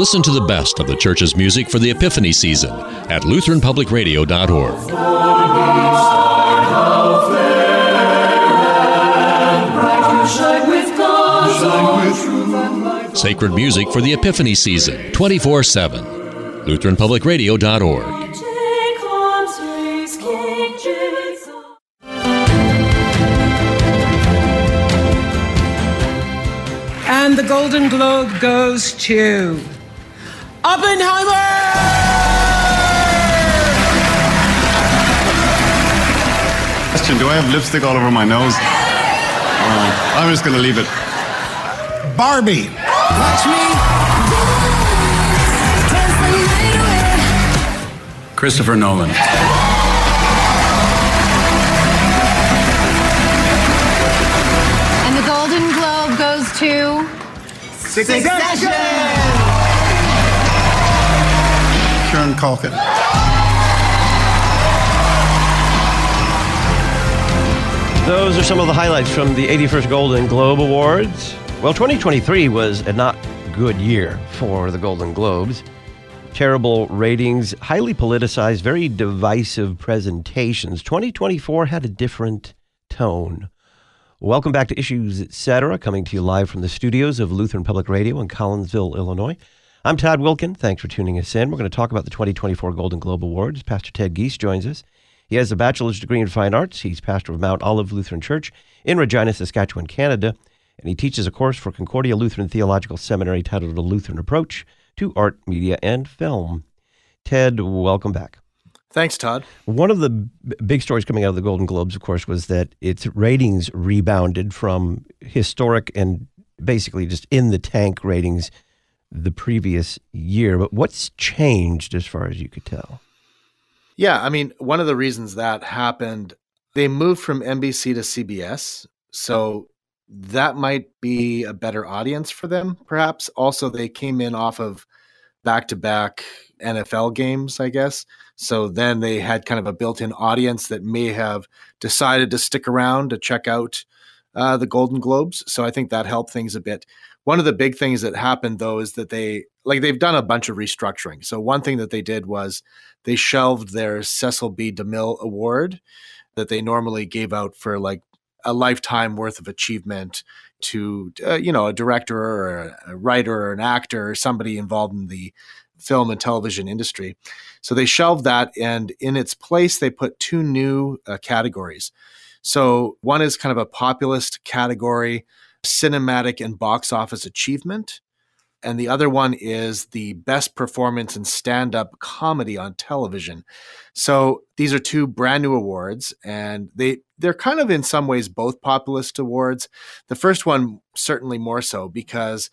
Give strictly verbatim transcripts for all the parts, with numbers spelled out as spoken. Listen to the best of the church's music for the Epiphany season at Lutheran Public Radio dot org. Sacred music for the Epiphany season, twenty-four seven. Lutheran Public Radio dot org. And the Golden Globe goes to Oppenheimer! Question, do I have lipstick all over my nose? Uh, I'm just going to leave it. Barbie. Watch me. Christopher Nolan. And the Golden Globe goes to Succession. Kieran Culkin. Those are some of the highlights from the eighty-first Golden Globe Awards. Well, twenty twenty-three was a not good year for the Golden Globes. Terrible ratings, highly politicized, very divisive presentations. twenty twenty-four had a different tone. Welcome back to Issues Etc., coming to you live from the studios of Lutheran Public Radio in Collinsville, Illinois. I'm Todd Wilkin. Thanks for tuning us in. We're going to talk about the twenty twenty-four Golden Globe Awards. Pastor Ted Giese joins us. He has a bachelor's degree in fine arts. He's pastor of Mount Olive Lutheran Church in Regina, Saskatchewan, Canada. And he teaches a course for Concordia Lutheran Theological Seminary titled A Lutheran Approach to Art, Media, and Film. Ted, welcome back. Thanks, Todd. One of the b- big stories coming out of the Golden Globes, of course, was that its ratings rebounded from historic and basically just in-the-tank ratings the previous year. But what's changed as far as you could tell? Yeah, I mean, one of the reasons that happened, they moved from N B C to C B S, so that might be a better audience for them, perhaps. Also, they came in off of back-to-back N F L games, I guess. So then they had kind of a built-in audience that may have decided to stick around to check out uh, the Golden Globes. So I think that helped things a bit. One of the big things that happened, though, is that they, like, they've done a bunch of restructuring. So one thing that they did was they shelved their Cecil B. DeMille Award that they normally gave out for, like, a lifetime worth of achievement to, uh, you know, a director or a writer or an actor or somebody involved in the film and television industry. So they shelved that, and in its place, they put two new uh, categories. So one is kind of a populist category, Cinematic and Box Office Achievement. And the other one is the Best Performance in Stand-Up Comedy on Television. So these are two brand new awards, and they, they're kind of in some ways both populist awards. The first one certainly more so, because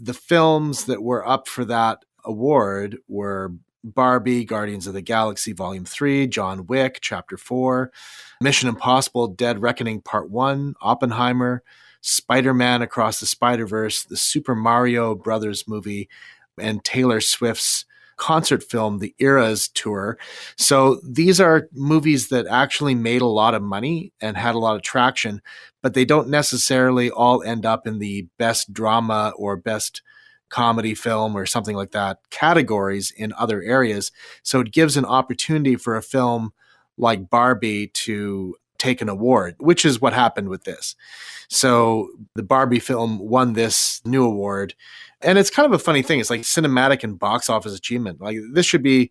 the films that were up for that award were Barbie, Guardians of the Galaxy Volume three, John Wick, Chapter four, Mission Impossible, Dead Reckoning Part one, Oppenheimer, Spider-Man Across the Spider-Verse, The Super Mario Brothers movie, and Taylor Swift's concert film, The Eras Tour. So these are movies that actually made a lot of money and had a lot of traction, but they don't necessarily all end up in the best drama or best comedy film or something like that categories in other areas. So it gives an opportunity for a film like Barbie to take an award, which is what happened with this. So the Barbie film won this new award. And it's kind of a funny thing. It's like Cinematic and Box Office Achievement. Like, this should be,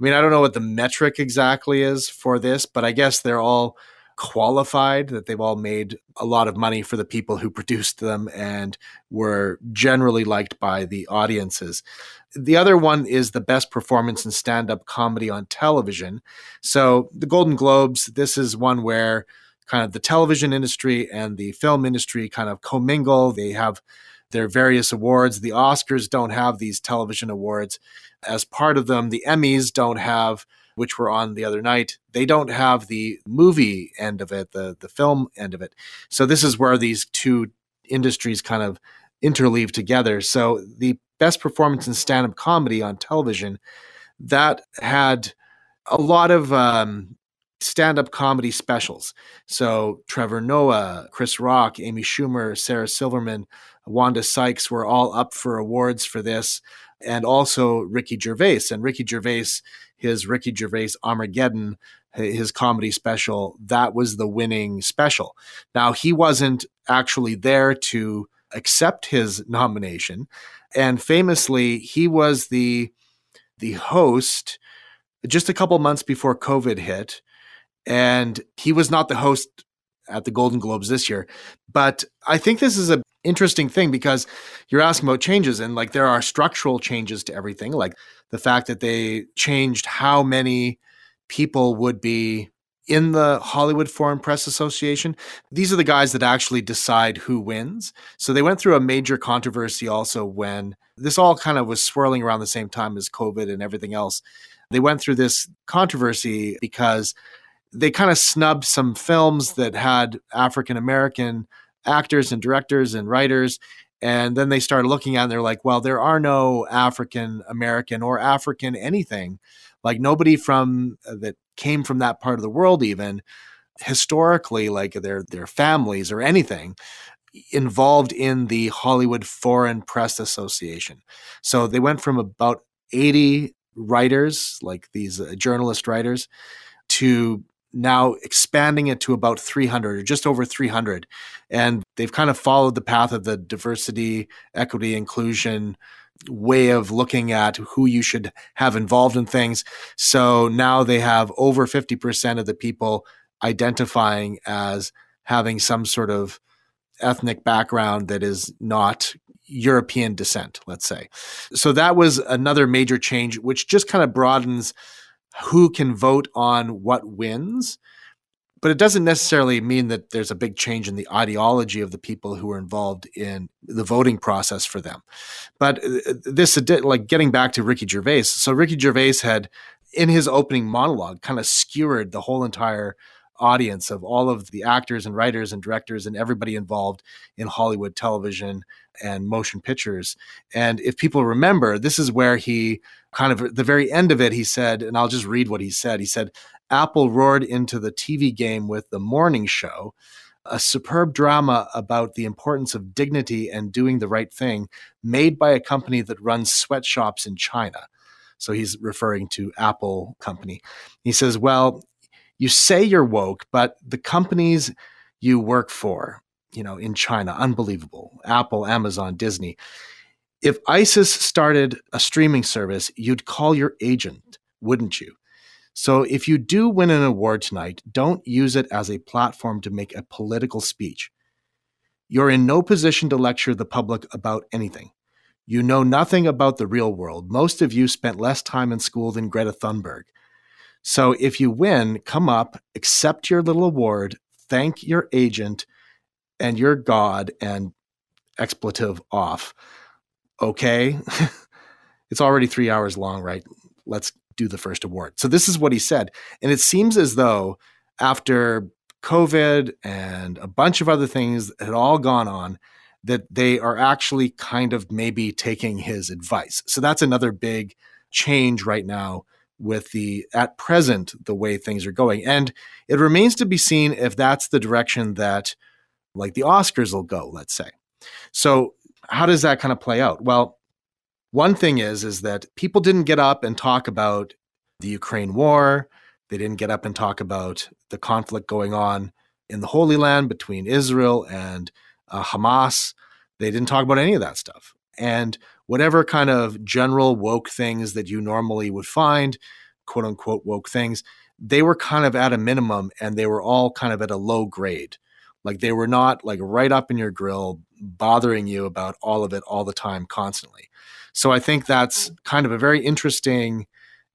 I mean, I don't know what the metric exactly is for this, but I guess they're all qualified, that they've all made a lot of money for the people who produced them and were generally liked by the audiences. The other one is the Best Performance in Stand-Up Comedy on Television. So the Golden Globes, this is one where kind of the television industry and the film industry kind of commingle. They have their various awards. The Oscars don't have these television awards as part of them. The Emmys don't have, which were on the other night, they don't have the movie end of it, the, the film end of it. So this is where these two industries kind of interleave together. So the Best Performance in Stand-Up Comedy on Television, that had a lot of um, stand-up comedy specials. So Trevor Noah, Chris Rock, Amy Schumer, Sarah Silverman, Wanda Sykes were all up for awards for this. and also Ricky Gervais. And Ricky Gervais, his Ricky Gervais Armageddon, his comedy special, that was the winning special. Now, he wasn't actually there to accept his nomination. And famously, he was the the host just a couple months before COVID hit. And he was not the host at the Golden Globes this year. But I think this is an interesting thing because you're asking about changes, and like there are structural changes to everything, like the fact that they changed how many people would be in the Hollywood Foreign Press Association. These are the guys that actually decide who wins. So they went through a major controversy also when this all kind of was swirling around the same time as COVID and everything else. They went through this controversy because they kind of snubbed some films that had African-American actors and directors and writers. And then they started looking at it and they're like, well, there are no African-American or African anything. Like nobody from uh, that came from that part of the world, even historically, like their their families or anything involved in the Hollywood Foreign Press Association. So they went from about eighty writers, like these uh, journalist writers, to now expanding it to about three hundred or just over three hundred. And they've kind of followed the path of the diversity, equity, inclusion way of looking at who you should have involved in things. So now they have over fifty percent of the people identifying as having some sort of ethnic background that is not European descent, let's say. So that was another major change, which just kind of broadens who can vote on what wins. But it doesn't necessarily mean that there's a big change in the ideology of the people who are involved in the voting process for them. But this, like getting back to Ricky Gervais. So Ricky Gervais had, in his opening monologue, kind of skewered the whole entire audience of all of the actors and writers and directors and everybody involved in Hollywood television and motion pictures. And if people remember, this is where he kind of, at the very end of it, he said, and I'll just read what he said. He said, "Apple roared into the T V game with The Morning Show, a superb drama about the importance of dignity and doing the right thing, made by a company that runs sweatshops in China." So he's referring to Apple company. He says, "Well, you say you're woke, but the companies you work for, you know, in China, unbelievable, Apple, Amazon, Disney. If ISIS started a streaming service, you'd call your agent, wouldn't you? So if you do win an award tonight, don't use it as a platform to make a political speech. You're in no position to lecture the public about anything. You know nothing about the real world. Most of you spent less time in school than Greta Thunberg. So if you win, come up, accept your little award, thank your agent and your God, and expletive off. Okay?" It's already three hours long, right? Let's do the first award. So this is what he said. And it seems as though after COVID and a bunch of other things had all gone on, that they are actually kind of maybe taking his advice. So that's another big change right now with the, at present, the way things are going. And it remains to be seen if that's the direction that like the Oscars will go, let's say. So how does that kind of play out? Well, one thing is, is that people didn't get up and talk about the Ukraine war. They didn't get up and talk about the conflict going on in the Holy Land between Israel and uh, Hamas. They didn't talk about any of that stuff. And whatever kind of general woke things that you normally would find, quote unquote woke things, they were kind of at a minimum and they were all kind of at a low grade. Like they were not like right up in your grill, bothering you about all of it all the time, constantly. So I think that's kind of a very interesting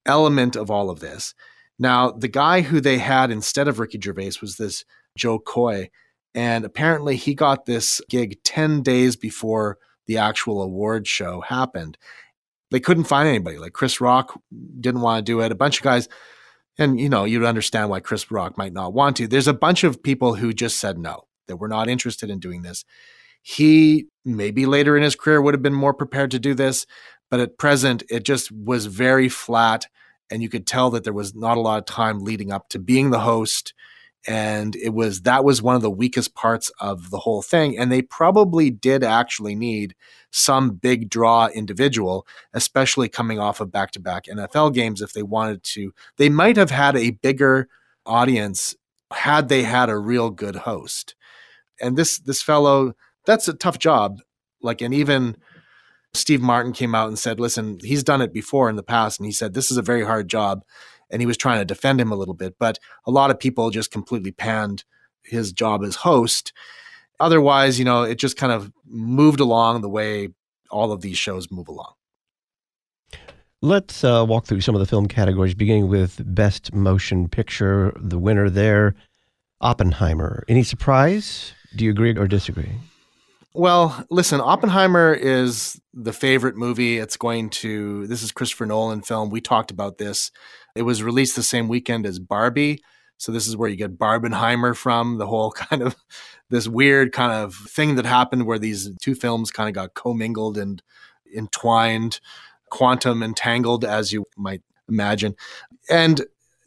element of all of this. Now, the guy who they had instead of Ricky Gervais was this Joe Coy. And apparently he got this gig ten days before the actual award show happened. They couldn't find anybody. Like Chris Rock didn't want to do it. A bunch of guys. And, you know, you'd understand why Chris Rock might not want to. There's a bunch of people who just said no, that were not interested in doing this. He maybe later in his career would have been more prepared to do this, but at present, it just was very flat. And you could tell that there was not a lot of time leading up to being the host And it was, that was one of the weakest parts of the whole thing. And they probably did actually need some big draw individual, especially coming off of back-to-back N F L games. If they wanted to, they might have had a bigger audience had they had a real good host. And this, this fellow, that's a tough job. Like, and even Steve Martin came out and said, listen, he's done it before in the past. And he said, this is a very hard job. And he was trying to defend him a little bit, but a lot of people just completely panned his job as host. Otherwise, you know, it just kind of moved along the way all of these shows move along. Let's uh, walk through some of the film categories, beginning with Best Motion Picture. The winner there, Oppenheimer. Any surprise? Do you agree or disagree? Well, listen, Oppenheimer is the favorite movie. It's going to, this is Christopher Nolan film. We talked about this. It was released the same weekend as Barbie. So this is where you get Barbenheimer from, the whole kind of this weird kind of thing that happened where these two films kind of got commingled and entwined, quantum entangled, as you might imagine. And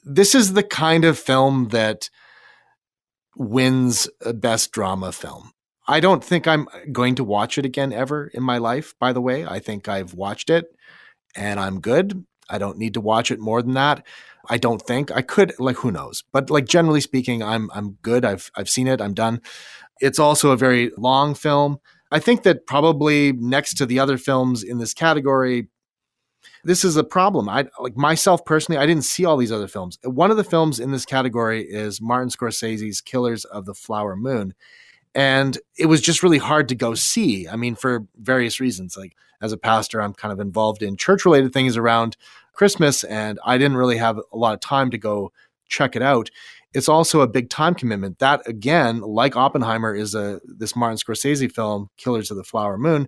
this is the kind of film that wins a Best Drama Film. I don't think I'm going to watch it again ever in my life, by the way. I think I've watched it and I'm good. I don't need to watch it more than that. I don't think I could, like, who knows, but like, generally speaking, I'm, I'm good. I've, I've seen it. I'm done. It's also a very long film. I think that probably next to the other films in this category, this is a problem. I like myself personally, I didn't see all these other films. One of the films in this category is Martin Scorsese's Killers of the Flower Moon. And it was just really hard to go see. I mean, for various reasons, like as a pastor, I'm kind of involved in church related things around Christmas, and I didn't really have a lot of time to go check it out. It's also a big time commitment. That, again, like Oppenheimer, is a, this Martin Scorsese film, Killers of the Flower Moon,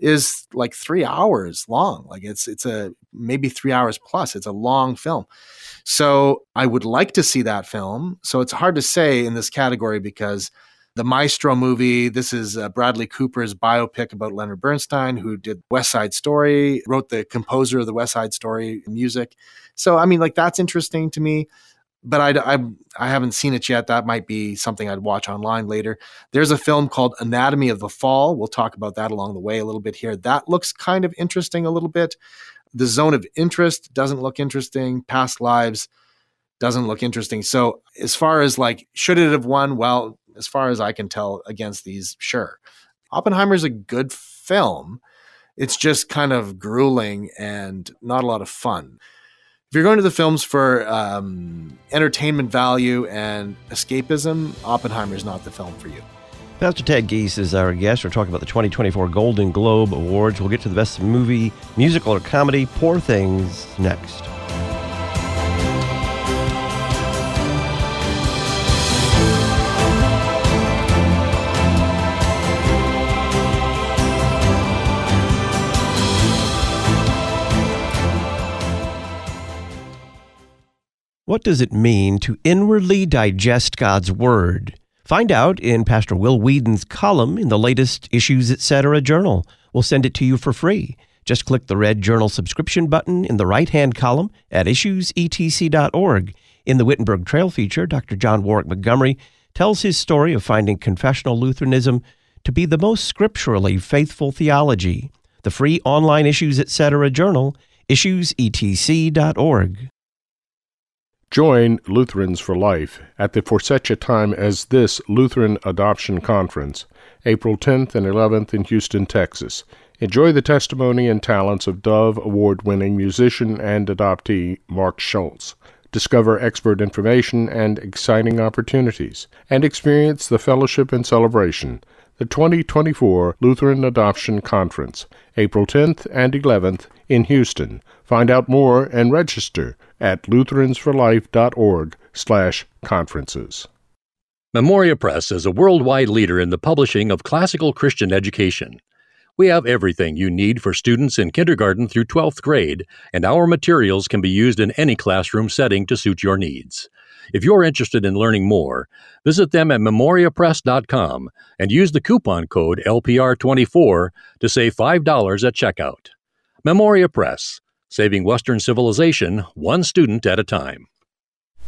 is like three hours long. Like it's, it's a maybe three hours plus. It's a long film. So I would like to see that film. So it's hard to say in this category because The Maestro movie, this is uh, Bradley Cooper's biopic about Leonard Bernstein, who did West Side Story, wrote the composer of the West Side Story music. So, I mean, like, that's interesting to me, but I, I, I haven't seen it yet. That might be something I'd watch online later. There's a film called Anatomy of a Fall. We'll talk about that along the way a little bit here. That looks kind of interesting a little bit. The Zone of Interest doesn't look interesting. Past Lives doesn't look interesting. So as far as like, should it have won? Well, as far as I can tell against these, sure. Oppenheimer's a good film. It's just kind of grueling and not a lot of fun. If you're going to the films for um, entertainment value and escapism, Oppenheimer's not the film for you. Pastor Ted Giese is our guest. We're talking about the twenty twenty-four Golden Globe Awards. We'll get to the best movie, musical, or comedy, Poor Things, next. What does it mean to inwardly digest God's Word? Find out in Pastor Will Whedon's column in the latest Issues Etc. journal. We'll send it to you for free. Just click the red journal subscription button in the right-hand column at issues e t c dot org. In the Wittenberg Trail feature, Doctor John Warwick Montgomery tells his story of finding confessional Lutheranism to be the most scripturally faithful theology. The free online Issues Etc. journal, issues e t c dot org. Join Lutherans for Life at the For Such a Time as This Lutheran Adoption Conference, April tenth and eleventh in Houston, Texas. Enjoy the testimony and talents of Dove award-winning musician and adoptee Mark Schultz. Discover expert information and exciting opportunities, and experience the fellowship and celebration. The twenty twenty-four Lutheran Adoption Conference, April tenth and eleventh in Houston. Find out more and register at lutherans for life dot org slash conferences. Memoria Press is a worldwide leader in the publishing of classical Christian education. We have everything you need for students in kindergarten through twelfth grade, and our materials can be used in any classroom setting to suit your needs. If you're interested in learning more, visit them at memoria press dot com and use the coupon code L P R twenty-four to save five dollars at checkout. Memoria Press, saving Western civilization one student at a time.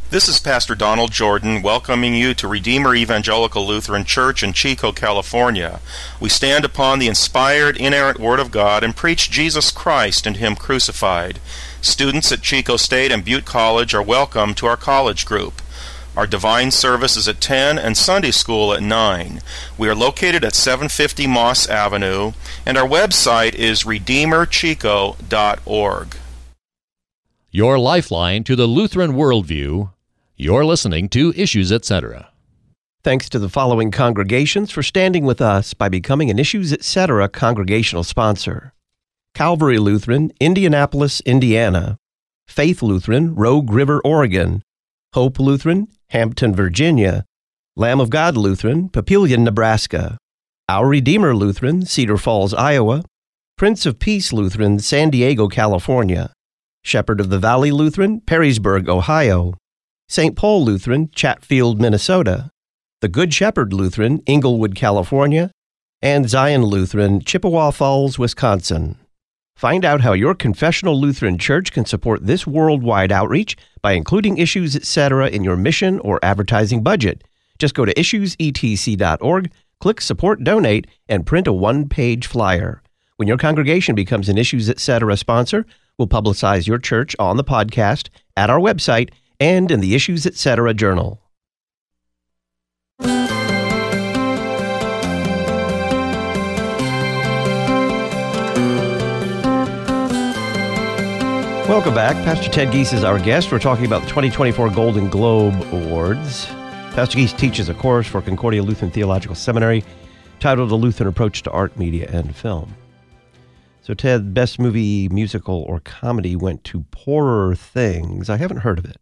This is Pastor Donald Jordan welcoming you to Redeemer Evangelical Lutheran Church in Chico, California. We stand upon the inspired, inerrant Word of God and preach Jesus Christ and Him crucified. Students at Chico State and Butte College are welcome to our college group. Our divine service is at ten and Sunday school at nine. We are located at seven fifty Moss Avenue, and our website is redeemer chico dot org. Your lifeline to the Lutheran worldview. You're listening to Issues Etc. Thanks to the following congregations for standing with us by becoming an Issues Etc. congregational sponsor. Calvary Lutheran, Indianapolis, Indiana. Faith Lutheran, Rogue River, Oregon. Hope Lutheran, Hampton, Virginia. Lamb of God Lutheran, Papillion, Nebraska. Our Redeemer Lutheran, Cedar Falls, Iowa. Prince of Peace Lutheran, San Diego, California. Shepherd of the Valley Lutheran, Perrysburg, Ohio. Saint Paul Lutheran, Chatfield, Minnesota. The Good Shepherd Lutheran, Inglewood, California. And Zion Lutheran, Chippewa Falls, Wisconsin. Find out how your confessional Lutheran church can support this worldwide outreach by including Issues Etc. in your mission or advertising budget. Just go to issues e t c dot org, click Support Donate, and print a one-page flyer. When your congregation becomes an Issues Etc. sponsor, we'll publicize your church on the podcast, at our website, and in the Issues Etc. journal. Welcome back. Pastor Ted Giese is our guest. We're talking about the twenty twenty-four Golden Globe Awards. Pastor Giese teaches a course for Concordia Lutheran Theological Seminary titled The Lutheran Approach to Art, Media, and Film. So, Ted, best movie, musical, or comedy went to Poor Things. I haven't heard of it.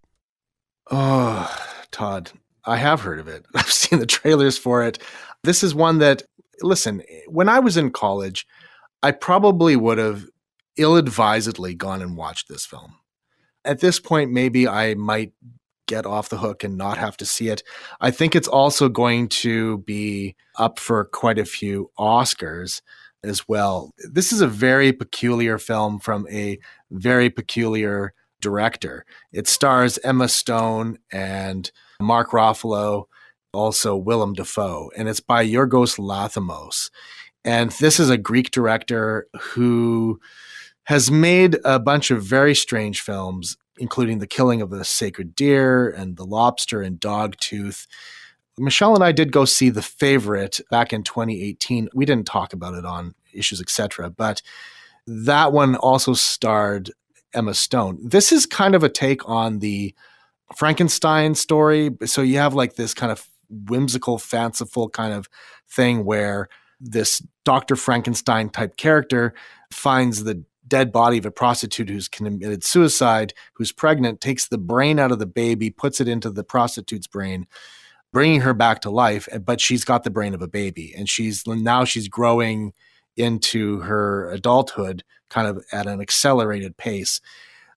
Oh, Todd, I have heard of it. I've seen the trailers for it. This is one that, listen, when I was in college, I probably would have ill-advisedly gone and watched this film. At this point, maybe I might get off the hook and not have to see it. I think it's also going to be up for quite a few Oscars as well. This is a very peculiar film from a very peculiar director. It stars Emma Stone and Mark Ruffalo, also Willem Dafoe, and it's by Yorgos Lanthimos. And this is a Greek director who has made a bunch of very strange films, including The Killing of the Sacred Deer and The Lobster and Dogtooth. Michelle and I did go see The Favorite back in twenty eighteen. We didn't talk about it on Issues Etc., but that one also starred Emma Stone. This is kind of a take on the Frankenstein story. So you have like this kind of whimsical, fanciful kind of thing where this Doctor Frankenstein type character finds the dead body of a prostitute who's committed suicide, who's pregnant, takes the brain out of the baby, puts it into the prostitute's brain, bringing her back to life, but she's got the brain of a baby, and she's now she's growing into her adulthood kind of at an accelerated pace.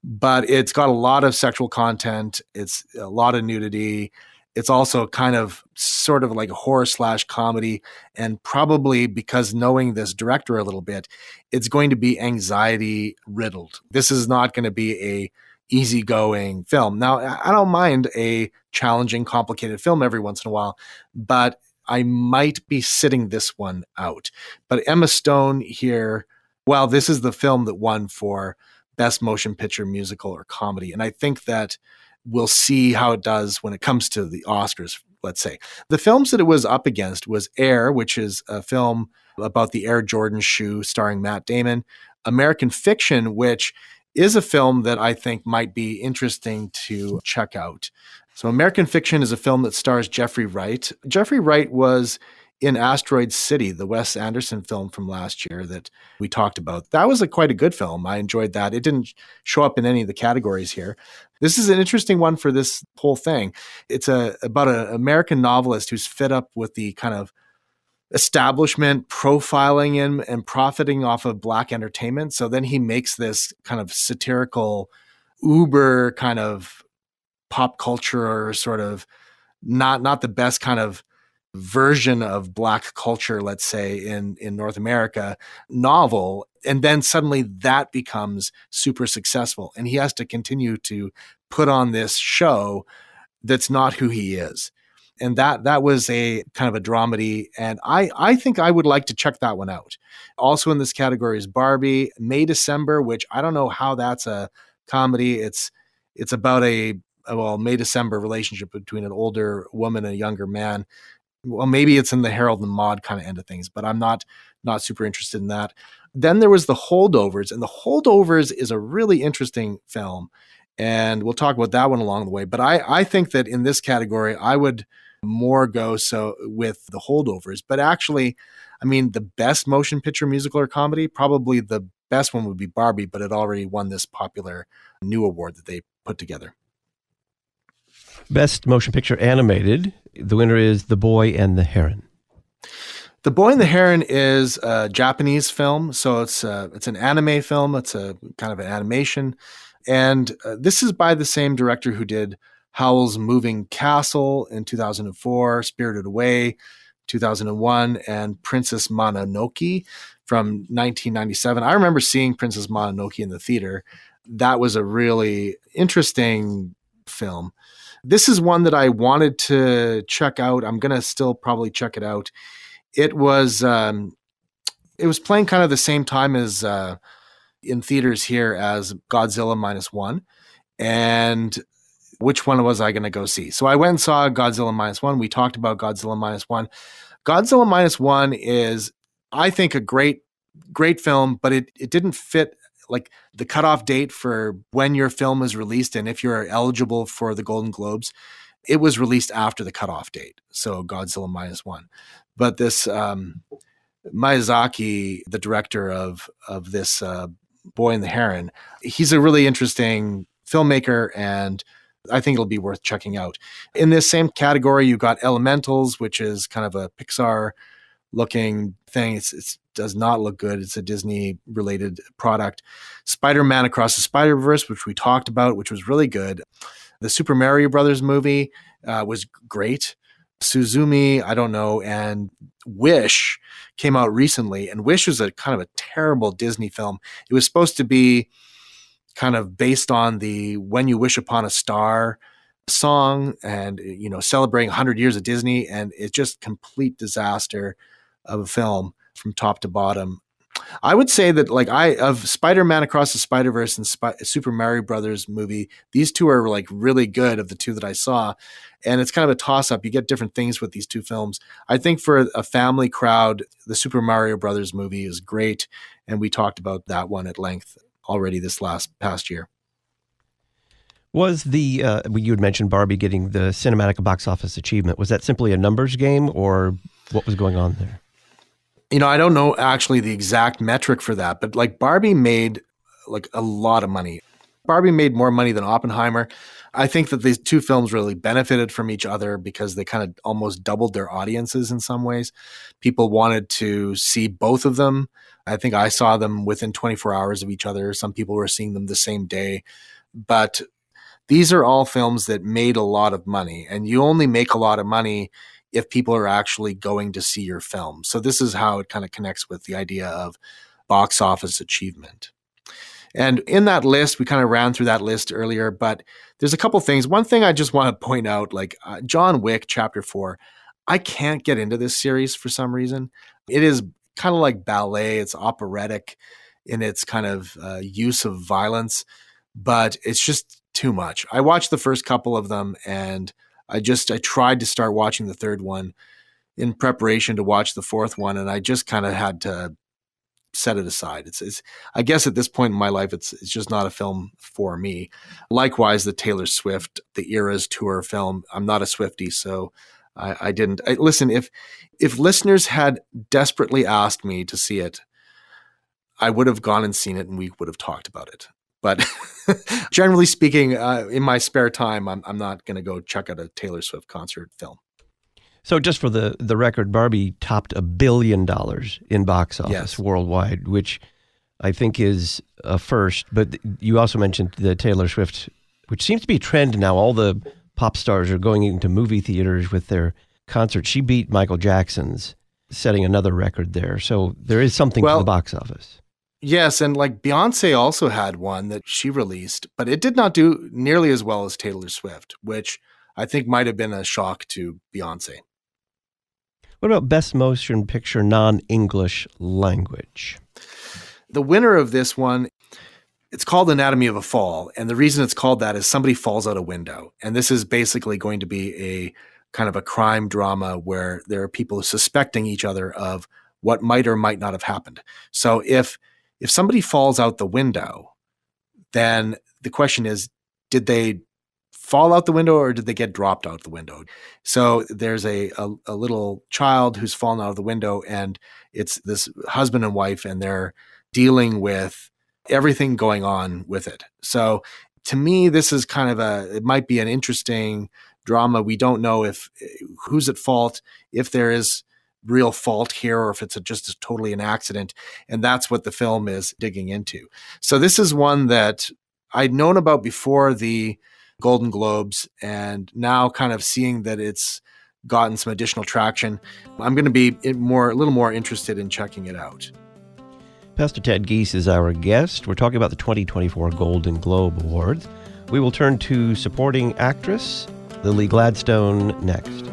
But it's got a lot of sexual content. It's a lot of nudity. It's also kind of sort of like horror slash comedy, and probably because knowing this director a little bit, it's going to be anxiety riddled. This is not going to be a easygoing film. Now, I don't mind a challenging, complicated film every once in a while, but I might be sitting this one out. But Emma Stone here, well, this is the film that won for Best Motion Picture, Musical, or Comedy. And I think that we'll see how it does when it comes to the Oscars, let's say. The films that it was up against was Air, which is a film about the Air Jordan shoe starring Matt Damon, American Fiction, which is a film that I think might be interesting to check out. So American Fiction is a film that stars Jeffrey Wright. Jeffrey Wright was in Asteroid City, the Wes Anderson film from last year that we talked about. That was a quite a good film. I enjoyed that. It didn't show up in any of the categories here. This is an interesting one for this whole thing. It's a, about an American novelist who's fed up with the kind of establishment profiling him and profiting off of black entertainment. So then he makes this kind of satirical, uber kind of pop culture sort of not, not the best kind of version of black culture, let's say in, in North America novel. And then suddenly that becomes super successful. And he has to continue to put on this show that's not who he is. And that that was a kind of a dramedy. And I, I think I would like to check that one out. Also in this category is Barbie, May, December, which I don't know how that's a comedy. It's it's about a, well, May, December relationship between an older woman and a younger man. Well, maybe it's in the Harold and Maude kind of end of things, but I'm not not super interested in that. Then there was The Holdovers, and The Holdovers is a really interesting film. And we'll talk about that one along the way. But I, I think that in this category, I would more go so with The Holdovers. But actually, I mean, the best motion picture musical or comedy, probably the best one would be Barbie, but it already won this popular new award that they put together. Best motion picture animated, the winner is The Boy and the Heron. The Boy and the Heron is a Japanese film. So it's a, it's an anime film. It's a kind of an animation. And uh, this is by the same director who did Howl's Moving Castle in two thousand four, Spirited Away, two thousand one, and Princess Mononoke from nineteen ninety-seven. I remember seeing Princess Mononoke in the theater. That was a really interesting film. This is one that I wanted to check out. I'm going to still probably check it out. It was um, it was playing kind of the same time as uh, in theaters here as Godzilla Minus One. And which one was I going to go see? So I went and saw Godzilla Minus One. We talked about Godzilla Minus One. Godzilla Minus One is, I think, a great, great film, but it, it didn't fit like the cutoff date for when your film is released and if you're eligible for the Golden Globes. It was released after the cutoff date. So Godzilla Minus One. But this um, Miyazaki, the director of of this uh, Boy and the Heron, he's a really interesting filmmaker, and I think it'll be worth checking out. In this same category, you got Elementals, which is kind of a Pixar-looking thing. It it's, does not look good. It's a Disney-related product. Spider-Man Across the Spider-Verse, which we talked about, which was really good. The Super Mario Brothers movie uh, was great. Suzumi, I don't know, and Wish came out recently, and Wish was a kind of a terrible Disney film. It was supposed to be kind of based on the When You Wish Upon a Star song and, you know, celebrating one hundred years of Disney, and it's just complete disaster of a film from top to bottom. I would say that, like, I of Spider-Man Across the Spider-Verse and Spy- Super Mario Brothers movie, these two are like really good of the two that I saw. And it's kind of a toss-up. You get different things with these two films. I think for a family crowd, the Super Mario Brothers movie is great. And we talked about that one at length already this last past year. Was the, uh, you had mentioned Barbie getting the Cinematic and Box Office Achievement. Was that simply a numbers game, or what was going on there? You know, I don't know actually the exact metric for that, but like Barbie made like a lot of money. Barbie made more money than Oppenheimer. I think that these two films really benefited from each other because they kind of almost doubled their audiences in some ways. People wanted to see both of them. I think I saw them within twenty-four hours of each other. Some people were seeing them the same day. But these are all films that made a lot of money. And you only make a lot of money if people are actually going to see your film. So this is how it kind of connects with the idea of box office achievement. And in that list, we kind of ran through that list earlier, but there's a couple things. One thing I just want to point out, like uh, John Wick, Chapter four, I can't get into this series for some reason. It is kind of like ballet. It's operatic in its kind of uh, use of violence, but it's just too much. I watched the first couple of them, and I just, I tried to start watching the third one in preparation to watch the fourth one. And I just kind of had to set it aside. It's, it's, I guess at this point in my life, it's, it's just not a film for me. Likewise, the Taylor Swift, the Eras Tour film, I'm not a Swiftie, so I, I didn't I, listen. If, if listeners had desperately asked me to see it, I would have gone and seen it and we would have talked about it. But generally speaking, uh, in my spare time, I'm, I'm not going to go check out a Taylor Swift concert film. So just for the, the record, Barbie topped a billion dollars in box office yes. worldwide, which I think is a first. But you also mentioned the Taylor Swift, which seems to be a trend now. All the pop stars are going into movie theaters with their concerts. She beat Michael Jackson's, setting another record there. So there is something well, to the box office. Yes, and like Beyonce also had one that she released, but it did not do nearly as well as Taylor Swift, which I think might have been a shock to Beyonce. What about Best Motion Picture Non-English Language? The winner of this one, it's called Anatomy of a Fall. And the reason it's called that is somebody falls out a window. And this is basically going to be a kind of a crime drama where there are people suspecting each other of what might or might not have happened. So if if somebody falls out the window, then the question is, did they fall out the window or did they get dropped out the window? So there's a, a, a little child who's fallen out of the window, and it's this husband and wife, and they're dealing with everything going on with it. So to me, this is kind of a, it might be an interesting drama. We don't know if who's at fault, if there is real fault here, or if it's a, just a, totally an accident. And that's what the film is digging into. So this is one that I'd known about before the Golden Globes, and now kind of seeing that it's gotten some additional traction, I'm going to be more, a little more interested in checking it out. Pastor Ted Giese is our guest. We're talking about the twenty twenty-four Golden Globe Awards. We will turn to supporting actress Lily Gladstone next.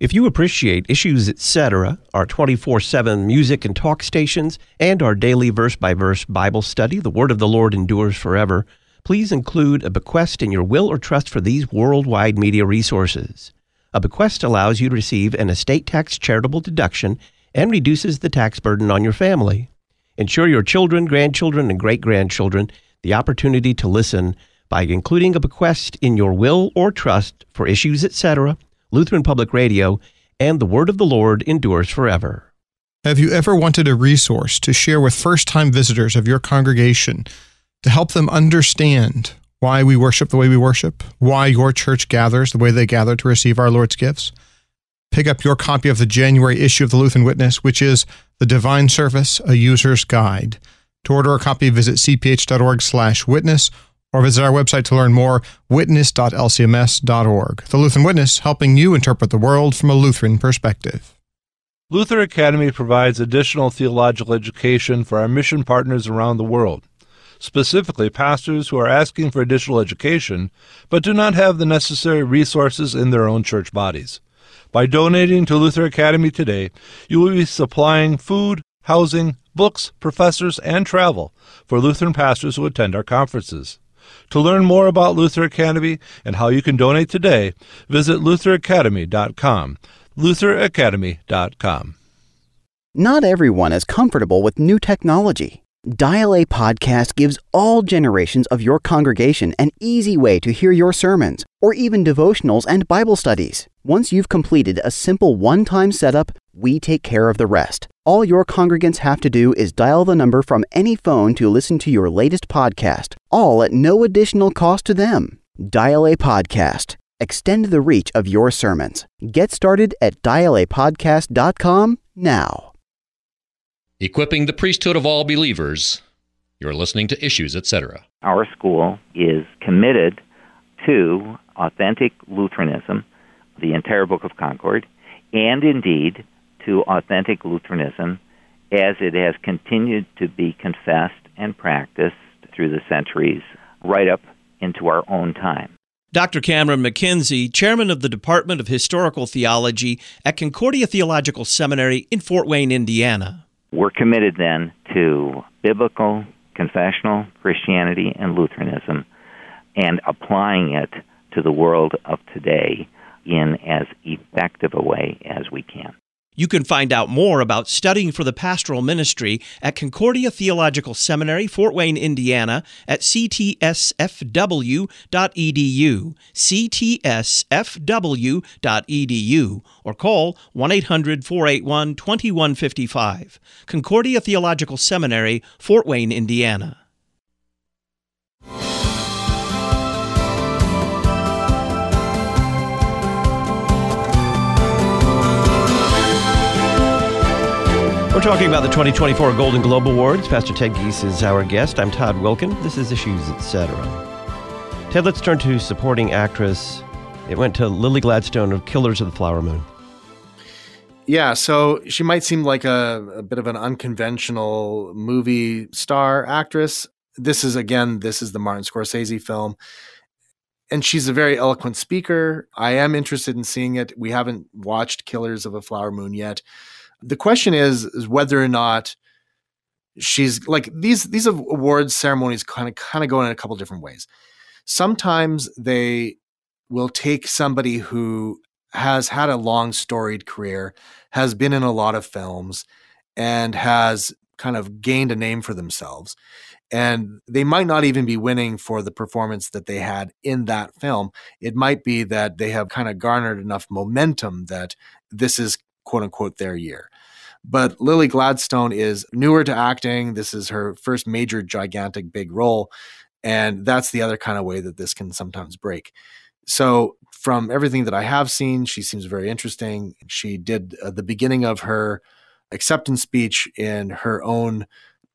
If you appreciate Issues et cetera, our twenty-four seven music and talk stations, and our daily verse-by-verse Bible study, The Word of the Lord Endures Forever, please include a bequest in your will or trust for these worldwide media resources. A bequest allows you to receive an estate tax charitable deduction and reduces the tax burden on your family. Ensure your children, grandchildren, and great-grandchildren the opportunity to listen by including a bequest in your will or trust for Issues et cetera, Lutheran Public Radio, and The Word of the Lord Endures Forever. Have you ever wanted a resource to share with first-time visitors of your congregation to help them understand why we worship the way we worship, why your church gathers the way they gather to receive our Lord's gifts? Pick up your copy of the January issue of the Lutheran Witness, which is The Divine Service, A User's Guide. To order a copy, visit c p h dot org slash witness, or visit our website to learn more, witness dot l c m s dot org. The Lutheran Witness, helping you interpret the world from a Lutheran perspective. Luther Academy provides additional theological education for our mission partners around the world, specifically pastors who are asking for additional education but do not have the necessary resources in their own church bodies. By donating to Luther Academy today, you will be supplying food, housing, books, professors, and travel for Lutheran pastors who attend our conferences. To learn more about Luther Academy and how you can donate today, visit Luther Academy dot com, Luther Academy dot com. Not everyone is comfortable with new technology. Dial A Podcast gives all generations of your congregation an easy way to hear your sermons, or even devotionals and Bible studies. Once you've completed a simple one-time setup, we take care of the rest. All your congregants have to do is dial the number from any phone to listen to your latest podcast, all at no additional cost to them. Dial A Podcast. Extend the reach of your sermons. Get started at dial a podcast dot com now. Equipping the priesthood of all believers. You're listening to Issues, et cetera. Our school is committed to authentic Lutheranism, the entire Book of Concord, and indeed to authentic Lutheranism as it has continued to be confessed and practiced through the centuries, right up into our own time. Doctor Cameron McKenzie, Chairman of the Department of Historical Theology at Concordia Theological Seminary in Fort Wayne, Indiana. We're committed then to biblical, confessional Christianity and Lutheranism, and applying it to the world of today in as effective a way as we can. You can find out more about studying for the pastoral ministry at Concordia Theological Seminary, Fort Wayne, Indiana, at c t s f w dot e d u, c t s f w dot e d u, or call one eight hundred four eight one two one five five. Concordia Theological Seminary, Fort Wayne, Indiana. We're talking about the twenty twenty-four Golden Globe Awards. Pastor Ted Giese is our guest. I'm Todd Wilkin. This is Issues, et cetera. Ted, let's turn to supporting actress It went to Lily Gladstone of Killers of the Flower Moon. Yeah, so she might seem like a, a bit of an unconventional movie star actress. This is, again, this is the Martin Scorsese film. And she's a very eloquent speaker. I am interested in seeing it. We haven't watched Killers of a Flower Moon yet. The question is, is whether or not she's like these, these awards ceremonies kind of kind of go in a couple different ways. Sometimes they will take somebody who has had a long storied career, has been in a lot of films, and has kind of gained a name for themselves. And they might not even be winning for the performance that they had in that film. It might be that they have kind of garnered enough momentum that this is quote unquote their year. But Lily Gladstone is newer to acting. This is her first major, gigantic, big role. And that's the other kind of way that this can sometimes break. So from everything that I have seen, she seems very interesting. She did uh, the beginning of her acceptance speech in her own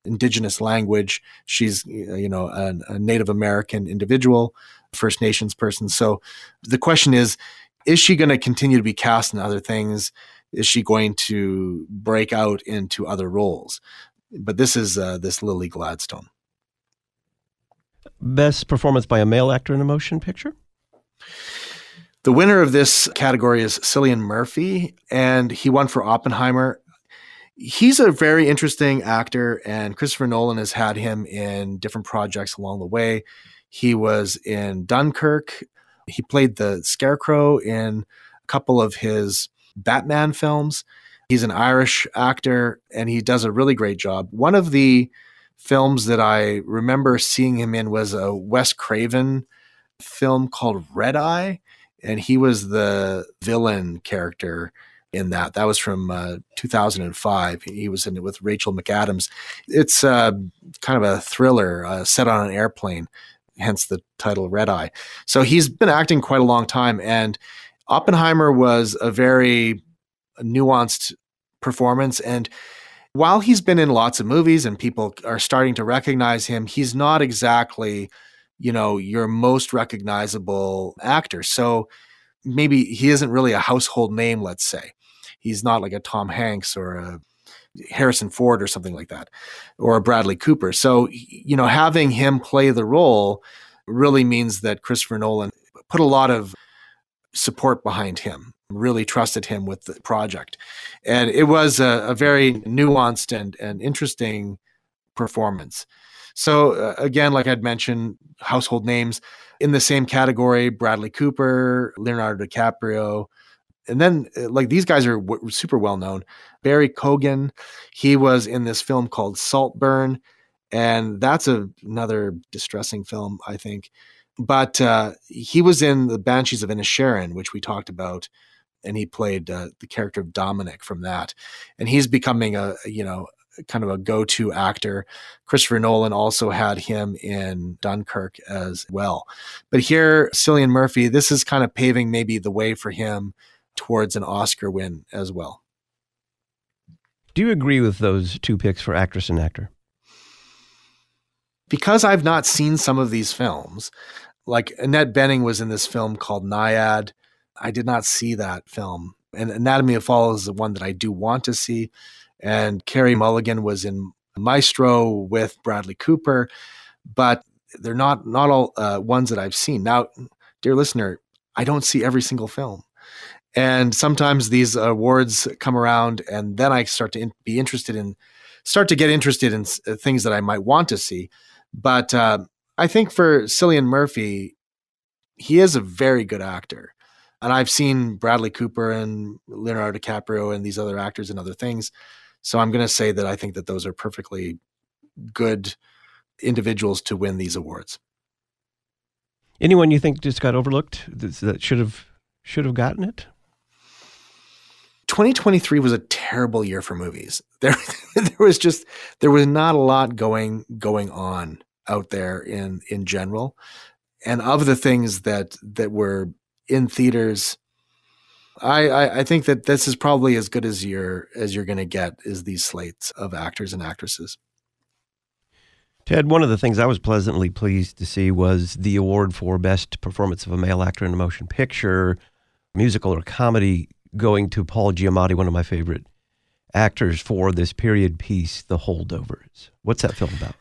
Indigenous language. She's, you know, an, a Native American individual, First Nations person. So the question is, is she going to continue to be cast in other things? Is she going to break out into other roles? But this is uh, this Lily Gladstone. Best performance by a male actor in a motion picture? The winner of this category is Cillian Murphy, and he won for Oppenheimer. He's a very interesting actor, and Christopher Nolan has had him in different projects along the way. He was in Dunkirk. He played the Scarecrow in a couple of his Batman films. He's an Irish actor, and he does a really great job. One of the films that I remember seeing him in was a Wes Craven film called Red Eye, and he was the villain character in that. That was from uh, two thousand five. He was in it with Rachel McAdams. It's uh, kind of a thriller uh, set on an airplane, hence the title Red Eye. So he's been acting quite a long time, and Oppenheimer was a very nuanced performance. And while he's been in lots of movies and people are starting to recognize him, he's not exactly, you know, your most recognizable actor. So maybe he isn't really a household name, let's say. He's not like a Tom Hanks or a Harrison Ford or something like that, or a Bradley Cooper. So, you know, having him play the role really means that Christopher Nolan put a lot of support behind him, really trusted him with the project. And it was a, a very nuanced and, and interesting performance. So uh, again, like I'd mentioned, household names in the same category, Bradley Cooper, Leonardo DiCaprio. And then uh, like these guys are w- super well-known. Barry Keoghan, he was in this film called Saltburn. And that's a, another distressing film, I think. But uh, he was in The Banshees of Inisherin, which we talked about, and he played uh, the character of Dominic from that. And he's becoming a, you know, kind of a go-to actor. Christopher Nolan also had him in Dunkirk as well. But here, Cillian Murphy, this is kind of paving maybe the way for him towards an Oscar win as well. Do you agree with those two picks for actress and actor? Because I've not seen some of these films, like Annette Bening was in this film called Nyad. I did not see that film. And Anatomy of Fall is the one that I do want to see. And Carey Mulligan was in Maestro with Bradley Cooper, but they're not, not all uh, ones that I've seen. Now, dear listener, I don't see every single film. And sometimes these awards come around and then I start to in- be interested in, start to get interested in s- things that I might want to see. But uh, I think for Cillian Murphy, he is a very good actor. And I've seen Bradley Cooper and Leonardo DiCaprio and these other actors and other things. So I'm going to say that I think that those are perfectly good individuals to win these awards. Anyone you think just got overlooked that should have should have gotten it? twenty twenty-three was a terrible year for movies. There, there was just there was not a lot going going on out there in in general. And of the things that that were in theaters, I, I I think that this is probably as good as you're as you're going to get is these slates of actors and actresses. Ted, one of the things I was pleasantly pleased to see was the award for Best Performance of a Male Actor in a Motion Picture, Musical or Comedy, going to Paul Giamatti, one of my favorite actors, for this period piece, The Holdovers. What's that film about?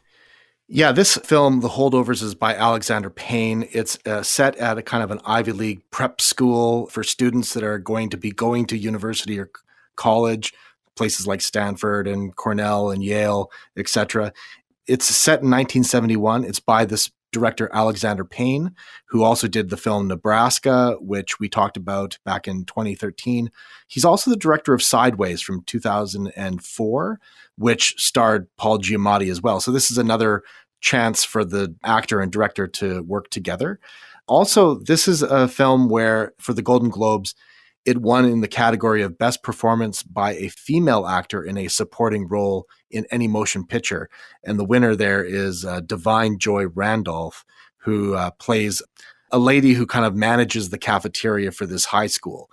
Yeah, this film, The Holdovers, is by Alexander Payne. It's uh, set at a kind of an Ivy League prep school for students that are going to be going to university or college, places like Stanford and Cornell and Yale, et cetera. It's set in nineteen seventy-one. It's by this director, Alexander Payne, who also did the film Nebraska, which we talked about back in twenty thirteen. He's also the director of Sideways from two thousand four, which starred Paul Giamatti as well. So this is another chance for the actor and director to work together. Also, this is a film where, for the Golden Globes, it won in the category of Best Performance by a Female Actor in a Supporting Role in Any Motion Picture. And the winner there is uh, Divine Joy Randolph, who uh, plays a lady who kind of manages the cafeteria for this high school.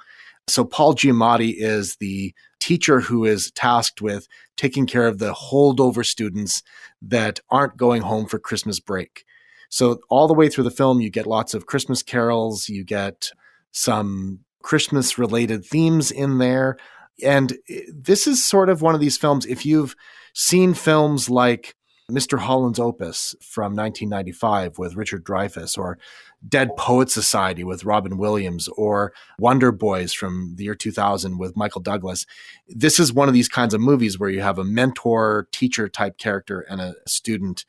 So Paul Giamatti is the teacher who is tasked with taking care of the holdover students that aren't going home for Christmas break. So all the way through the film, you get lots of Christmas carols, you get some Christmas-related themes in there. And this is sort of one of these films, if you've seen films like Mister Holland's Opus from nineteen ninety-five with Richard Dreyfuss, or Dead Poets Society with Robin Williams, or Wonder Boys from the year two thousand with Michael Douglas. This is one of these kinds of movies where you have a mentor, teacher type character and a student.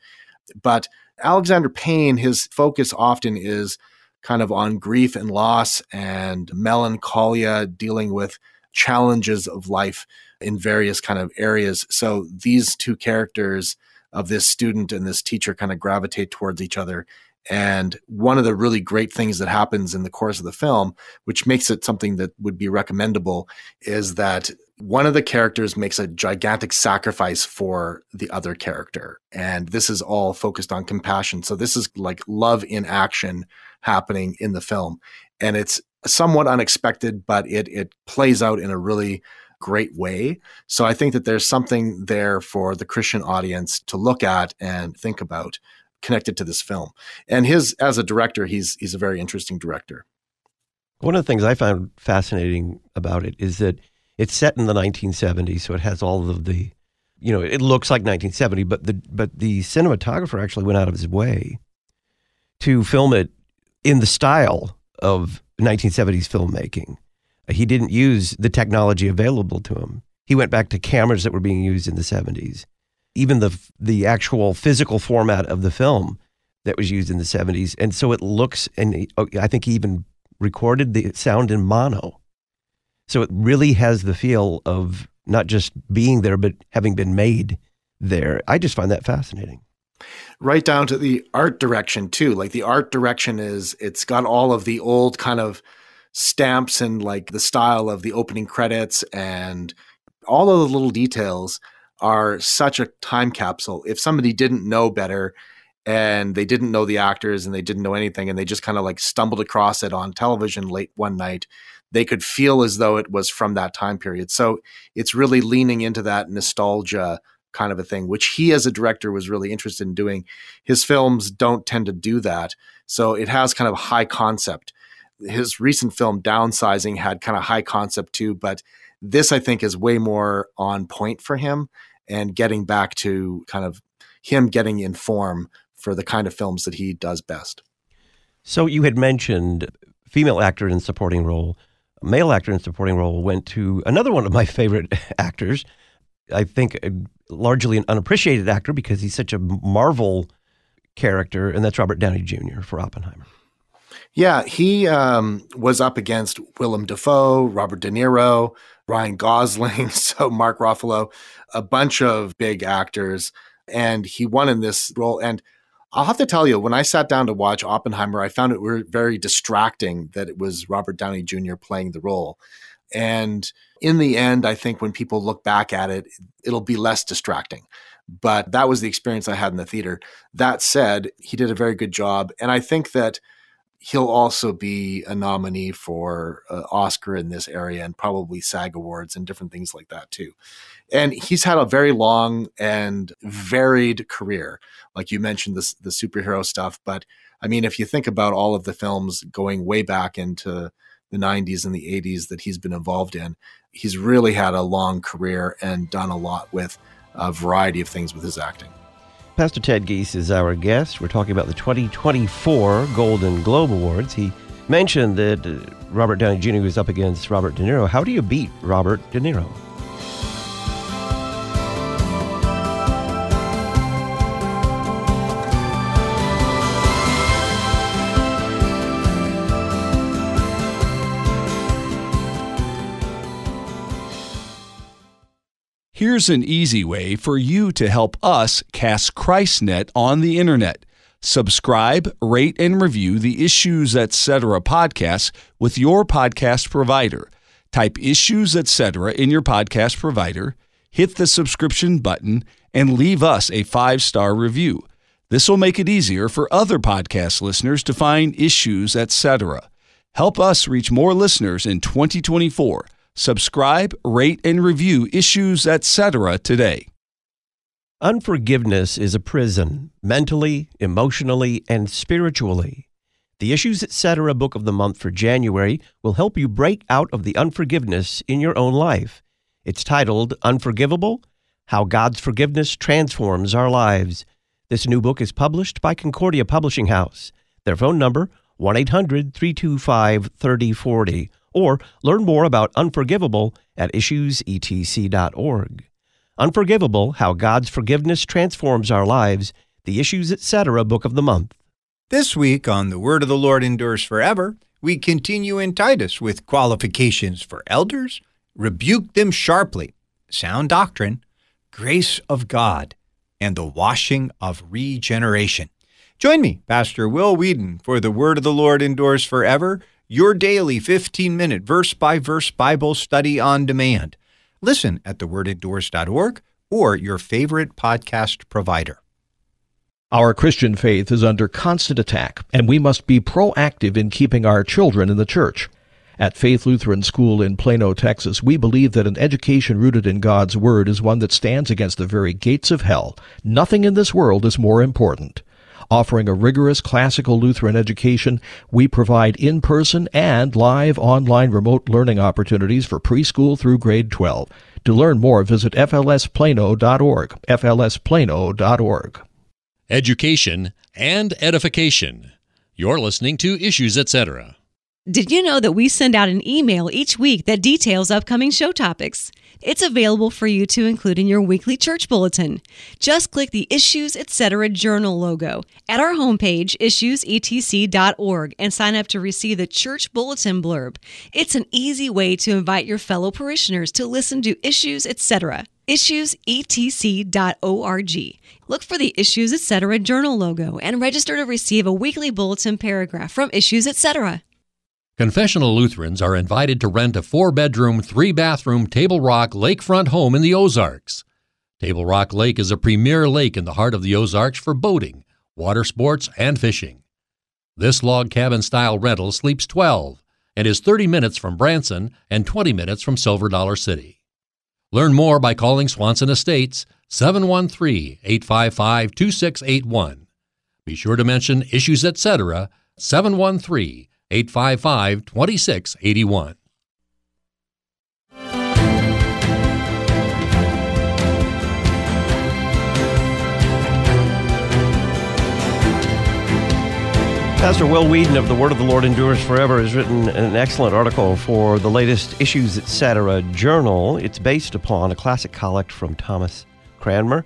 But Alexander Payne, his focus often is kind of on grief and loss and melancholia, dealing with challenges of life in various kind of areas. So these two characters of this student and this teacher kind of gravitate towards each other. And one of the really great things that happens in the course of the film, which makes it something that would be recommendable, is that one of the characters makes a gigantic sacrifice for the other character. And this is all focused on compassion. So this is like love in action happening in the film. And it's somewhat unexpected, but it it plays out in a really great way. So I think that there's something there for the Christian audience to look at and think about connected to this film. And his, as a director, he's he's a very interesting director. One of the things I found fascinating about it is that it's set in the nineteen seventies, so it has all of the, you know, it looks like nineteen seventy, but the but the cinematographer actually went out of his way to film it in the style of nineteen seventies filmmaking. He didn't use the technology available to him. He went back to cameras that were being used in the seventies. Even the the actual physical format of the film that was used in the seventies. And so it looks, and I think he even recorded the sound in mono. So it really has the feel of not just being there, but having been made there. I just find that fascinating. Right down to the art direction too. Like the art direction is, it's got all of the old kind of stamps and like the style of the opening credits, and all of the little details are such a time capsule. If somebody didn't know better and they didn't know the actors and they didn't know anything and they just kind of like stumbled across it on television late one night, they could feel as though it was from that time period. So it's really leaning into that nostalgia kind of a thing, which he as a director was really interested in doing. His films don't tend to do that. So it has kind of high concept. His recent film Downsizing had kind of high concept too, but this, I think, is way more on point for him and getting back to kind of him getting in form for the kind of films that he does best. So you had mentioned female actor in supporting role. Male actor in supporting role went to another one of my favorite actors, I think largely an unappreciated actor because he's such a Marvel character, and that's Robert Downey Junior for Oppenheimer. Yeah, he um, was up against Willem Dafoe, Robert De Niro, Ryan Gosling, so Mark Ruffalo, a bunch of big actors, and he won in this role. And I'll have to tell you, when I sat down to watch Oppenheimer, I found it very distracting that it was Robert Downey Junior playing the role. And in the end, I think when people look back at it, it'll be less distracting. But that was the experience I had in the theater. That said, he did a very good job. And I think that he'll also be a nominee for uh, Oscar in this area, and probably SAG Awards and different things like that too. And he's had a very long and varied career. Like you mentioned, this, the superhero stuff. But I mean, if you think about all of the films going way back into the nineties and the eighties that he's been involved in, he's really had a long career and done a lot with a variety of things with his acting. Pastor Ted Giese is our guest. We're talking about the twenty twenty-four Golden Globe Awards. He mentioned that Robert Downey Junior was up against Robert De Niro. How do you beat Robert De Niro? Here's an easy way for you to help us cast ChristNet on the internet. Subscribe, rate, and review the Issues Etc. podcast with your podcast provider. Type Issues Etc. in your podcast provider, hit the subscription button, and leave us a five-star review. This will make it easier for other podcast listeners to find Issues Etc. Help us reach more listeners in twenty twenty-four. Subscribe, rate, and review Issues Etc. today. Unforgiveness is a prison, mentally, emotionally, and spiritually. The Issues Etc. book of the month for January will help you break out of the unforgiveness in your own life. It's titled Unforgivable: How God's Forgiveness Transforms Our Lives. This new book is published by Concordia Publishing House. Their phone number, one eight hundred, three two five, three oh four oh. Or learn more about Unforgivable at issues e t c dot org. Unforgivable: How God's Forgiveness Transforms Our Lives, the Issues Etc. book of the month. This week on The Word of the Lord Endures Forever, we continue in Titus with qualifications for elders, rebuke them sharply, sound doctrine, grace of God, and the washing of regeneration. Join me, Pastor Will Whedon, for The Word of the Lord Endures Forever, your daily fifteen-minute verse-by-verse Bible study on demand. Listen at the word endures dot org or your favorite podcast provider. Our Christian faith is under constant attack, and we must be proactive in keeping our children in the church. At Faith Lutheran School in Plano, Texas, we believe that an education rooted in God's Word is one that stands against the very gates of hell. Nothing in this world is more important. Offering a rigorous classical Lutheran education, we provide in-person and live online remote learning opportunities for preschool through grade twelve. To learn more, visit f l s plano dot org, f l s plano dot org. Education and edification. You're listening to Issues Etc. Did you know that we send out an email each week that details upcoming show topics? It's available for you to include in your weekly church bulletin. Just click the Issues Etc. journal logo at our homepage, issues e t c dot org, and sign up to receive the church bulletin blurb. It's an easy way to invite your fellow parishioners to listen to Issues Etc. issues e t c dot org. Look for the Issues Etc. journal logo and register to receive a weekly bulletin paragraph from Issues Etc. Confessional Lutherans are invited to rent a four-bedroom, three-bathroom Table Rock lakefront home in the Ozarks. Table Rock Lake is a premier lake in the heart of the Ozarks for boating, water sports, and fishing. This log cabin-style rental sleeps twelve and is thirty minutes from Branson and twenty minutes from Silver Dollar City. Learn more by calling Swanson Estates, seven one three, eight five five, two six eight one. Be sure to mention Issues Etc., seven one three, eight five five, two six eight one. Pastor Will Whedon of The Word of the Lord Endures Forever has written an excellent article for the latest Issues Etc. journal. It's based upon a classic collect from Thomas Cranmer.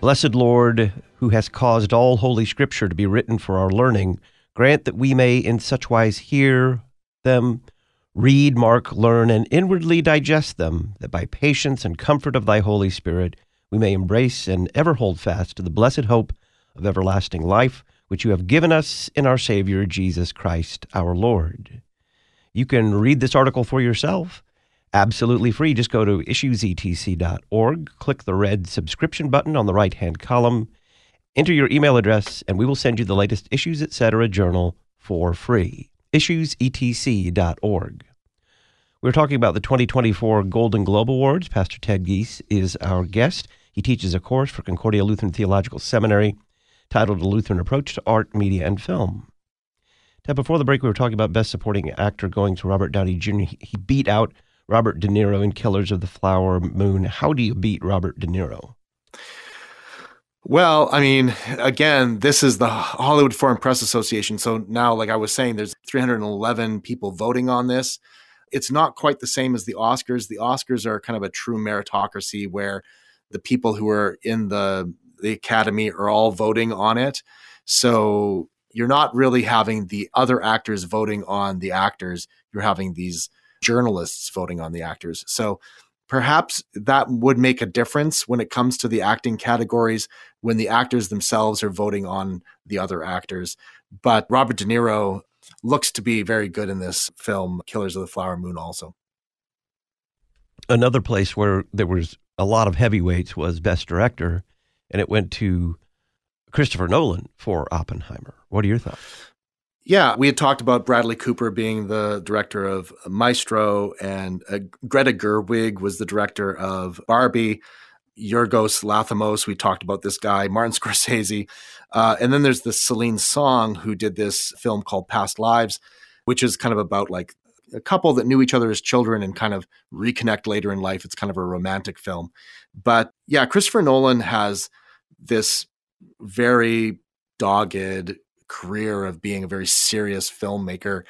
Blessed Lord, who has caused all Holy Scripture to be written for our learning, grant that we may in such wise hear them, read, mark, learn, and inwardly digest them, that by patience and comfort of thy Holy Spirit we may embrace and ever hold fast to the blessed hope of everlasting life, which you have given us in our Savior, Jesus Christ, our Lord. You can read this article for yourself, absolutely free. Just go to issues e t c dot org, click the red subscription button on the right-hand column, enter your email address, and we will send you the latest Issues Etc. journal for free. issues e t c dot org. We're talking about the twenty twenty-four Golden Globe Awards. Pastor Ted Giese is our guest. He teaches a course for Concordia Lutheran Theological Seminary titled A Lutheran Approach to Art, Media, and Film. Ted, before the break, we were talking about Best Supporting Actor going to Robert Downey Junior He, he beat out Robert De Niro in Killers of the Flower Moon. How do you beat Robert De Niro? Well, I mean, again, this is the Hollywood Foreign Press Association. So now, like I was saying, there's three hundred eleven people voting on this. It's not quite the same as the Oscars. The Oscars are kind of a true meritocracy where the people who are in the, the Academy are all voting on it. So you're not really having the other actors voting on the actors. You're having these journalists voting on the actors. So perhaps that would make a difference when it comes to the acting categories, when the actors themselves are voting on the other actors. But Robert De Niro looks to be very good in this film, Killers of the Flower Moon, also. Another place where there was a lot of heavyweights was Best Director, and it went to Christopher Nolan for Oppenheimer. What are your thoughts? Yeah, we had talked about Bradley Cooper being the director of Maestro, and uh, Greta Gerwig was the director of Barbie, Yorgos Lanthimos, we talked about this guy, Martin Scorsese. Uh, and then there's this Celine Song who did this film called Past Lives, which is kind of about like a couple that knew each other as children and kind of reconnect later in life. It's kind of a romantic film. But yeah, Christopher Nolan has this very dogged career of being a very serious filmmaker.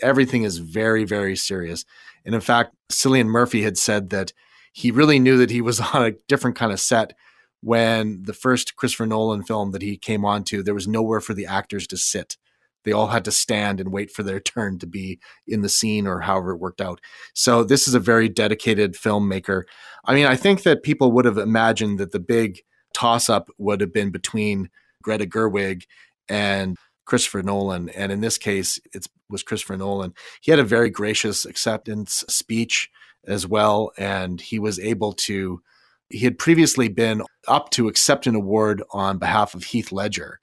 Everything is very, very serious. And in fact, Cillian Murphy had said that he really knew that he was on a different kind of set when the first Christopher Nolan film that he came on to, there was nowhere for the actors to sit. They all had to stand and wait for their turn to be in the scene or however it worked out. So this is a very dedicated filmmaker. I mean, I think that people would have imagined that the big toss-up would have been between Greta Gerwig and Christopher Nolan. And in this case, it was Christopher Nolan. He had a very gracious acceptance speech as well. And he was able to, he had previously been up to accept an award on behalf of Heath Ledger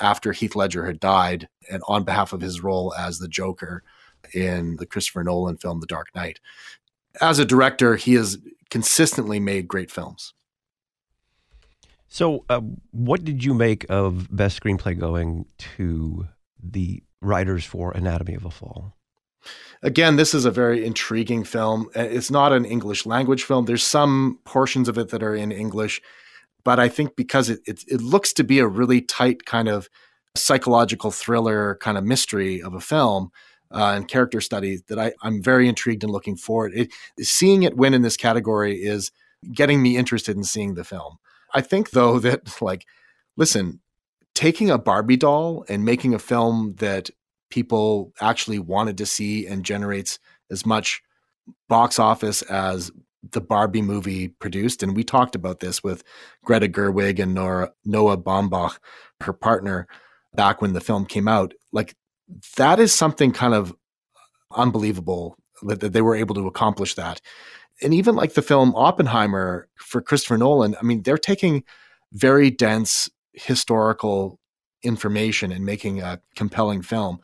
after Heath Ledger had died and on behalf of his role as the Joker in the Christopher Nolan film, The Dark Knight. As a director, he has consistently made great films. So uh, what did you make of Best Screenplay going to the writers for Anatomy of a Fall? Again, this is a very intriguing film. It's not an English language film. There's some portions of it that are in English, but I think because it, it, it looks to be a really tight kind of psychological thriller kind of mystery of a film uh, and character study that I, I'm very intrigued and looking forward. It, seeing it win in this category is getting me interested in seeing the film. I think, though, that, like, listen, taking a Barbie doll and making a film that people actually wanted to see and generates as much box office as the Barbie movie produced. And we talked about this with Greta Gerwig and Nora, Noah Baumbach, her partner, back when the film came out. Like, that is something kind of unbelievable that, that they were able to accomplish that. And even like the film Oppenheimer for Christopher Nolan, I mean, they're taking very dense historical information and making a compelling film.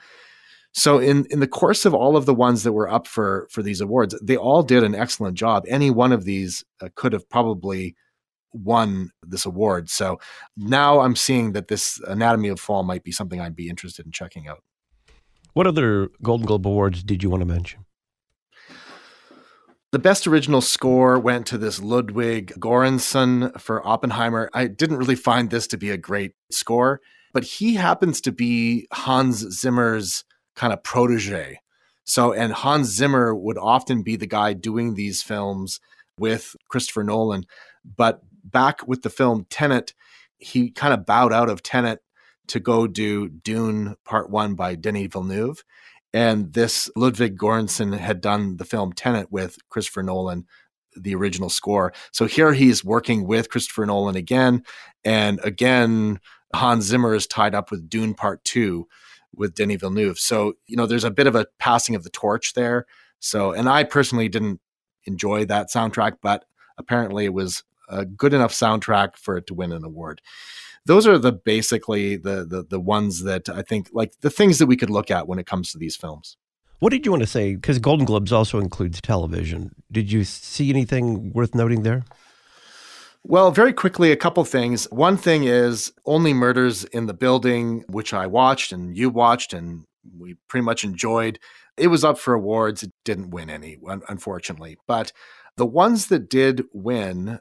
So in, in the course of all of the ones that were up for, for these awards, they all did an excellent job. Any one of these uh, could have probably won this award. So now I'm seeing that this Anatomy of Fall might be something I'd be interested in checking out. What other Golden Globe Awards did you want to mention? The Best Original Score went to this Ludwig Göransson for Oppenheimer. I didn't really find this to be a great score, but he happens to be Hans Zimmer's kind of protege. So, and Hans Zimmer would often be the guy doing these films with Christopher Nolan. But back with the film Tenet, he kind of bowed out of Tenet to go do Dune Part One by Denis Villeneuve. And this Ludwig Göransson had done the film Tenet with Christopher Nolan, the original score. So here he's working with Christopher Nolan again. And again, Hans Zimmer is tied up with Dune Part Two with Denis Villeneuve. So, you know, there's a bit of a passing of the torch there. So, and I personally didn't enjoy that soundtrack, but apparently it was a good enough soundtrack for it to win an award. those are the basically the, the the ones that I think, like, the things that we could look at when it comes to these films. What did you want to say? Because Golden Globes also includes television. Did you see anything worth noting there? Well, very quickly, a couple things. One thing is Only Murders in the Building, which I watched and you watched and we pretty much enjoyed. It was up for awards. It didn't win any, unfortunately. But the ones that did win,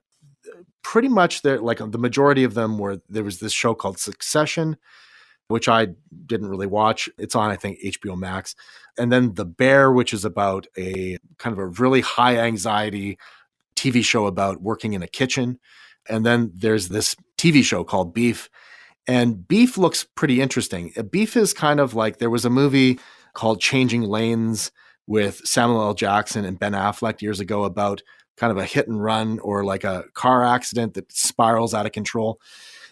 pretty much like the majority of them were, there was this show called Succession, which I didn't really watch. It's on, I think, H B O Max. And then The Bear, which is about a kind of a really high anxiety T V show about working in a kitchen. And then there's this T V show called Beef. And Beef looks pretty interesting. Beef is kind of like, there was a movie called Changing Lanes with Samuel L. Jackson and Ben Affleck years ago about kind of a hit and run or like a car accident that spirals out of control.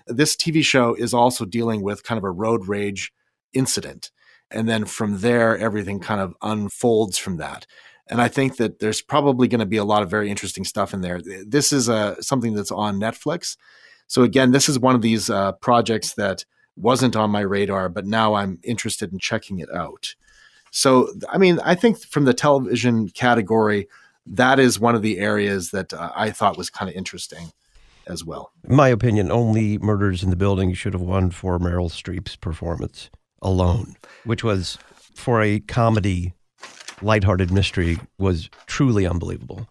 This T V show is also dealing with kind of a road rage incident. And then from there, everything kind of unfolds from that. And I think that there's probably going to be a lot of very interesting stuff in there. This is uh, something that's on Netflix. So again, this is one of these uh, projects that wasn't on my radar, but now I'm interested in checking it out. So, I mean, I think from the television category, that is one of the areas that uh, I thought was kind of interesting as well. In my opinion, Only Murders in the Building should have won for Meryl Streep's performance alone, which was, for a comedy, lighthearted mystery, was truly unbelievable.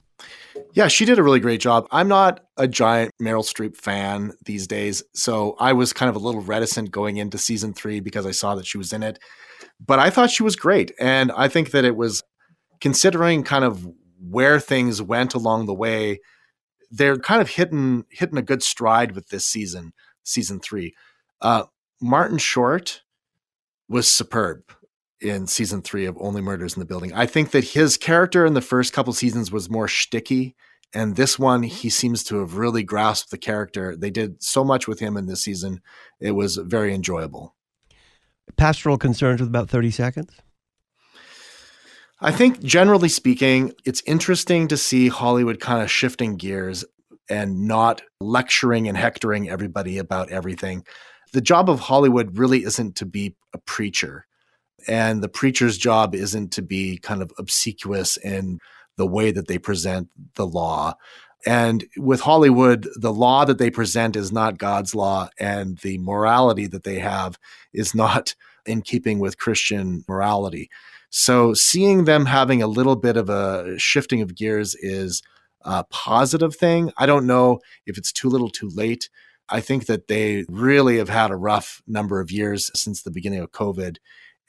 Yeah, she did a really great job. I'm not a giant Meryl Streep fan these days, so I was kind of a little reticent going into season three because I saw that she was in it. But I thought she was great, and I think that it was, considering kind of where things went along the way, they're kind of hitting hitting a good stride with this season, season three. Uh, Martin Short was superb in season three of Only Murders in the Building. I think that his character in the first couple seasons was more shticky, and this one, he seems to have really grasped the character. They did so much with him in this season. It was very enjoyable. Pastoral concerns with about thirty seconds? I think generally speaking, it's interesting to see Hollywood kind of shifting gears and not lecturing and hectoring everybody about everything. The job of Hollywood really isn't to be a preacher, and the preacher's job isn't to be kind of obsequious in the way that they present the law. And with Hollywood, the law that they present is not God's law, and the morality that they have is not in keeping with Christian morality. So seeing them having a little bit of a shifting of gears is a positive thing. I don't know if it's too little too late. I think that they really have had a rough number of years since the beginning of COVID.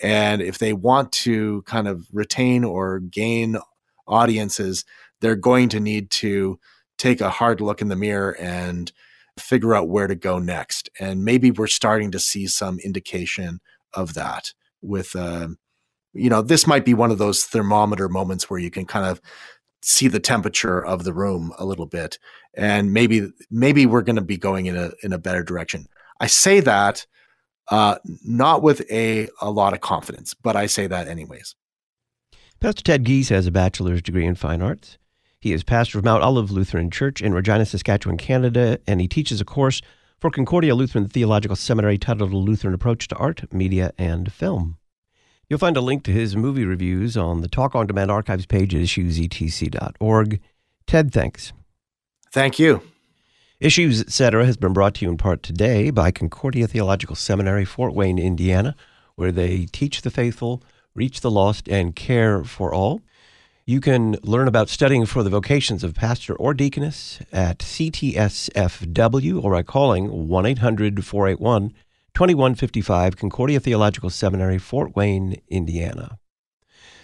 And if they want to kind of retain or gain audiences, they're going to need to take a hard look in the mirror and figure out where to go next. And maybe we're starting to see some indication of that with, um, you know, this might be one of those thermometer moments where you can kind of see the temperature of the room a little bit. And maybe, maybe we're going to be going in a, in a better direction. I say that uh, not with a, a lot of confidence, but I say that anyways. Pastor Ted Giese has a bachelor's degree in fine arts. He is pastor of Mount Olive Lutheran Church in Regina, Saskatchewan, Canada, and he teaches a course for Concordia Lutheran Theological Seminary titled A Lutheran Approach to Art, Media, and Film. You'll find a link to his movie reviews on the Talk On Demand archives page at issues e t c dot org. Ted, thanks. Thank you. Issues, et cetera has been brought to you in part today by Concordia Theological Seminary, Fort Wayne, Indiana, where they teach the faithful, reach the lost, and care for all. You can learn about studying for the vocations of pastor or deaconess at C T S F W or by calling one eight hundred four eight one twenty-one fifty-five, Concordia Theological Seminary, Fort Wayne, Indiana.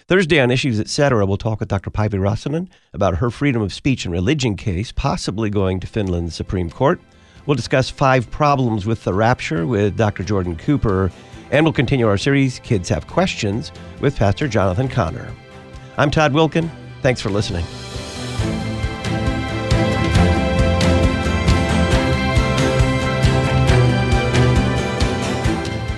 Thursday on Issues, et cetera, we'll talk with Doctor Päivi Räsänen about her freedom of speech and religion case, possibly going to Finland's Supreme Court. We'll discuss five problems with the rapture with Doctor Jordan Cooper, and we'll continue our series, Kids Have Questions, with Pastor Jonathan Connor. I'm Todd Wilkin. Thanks for listening.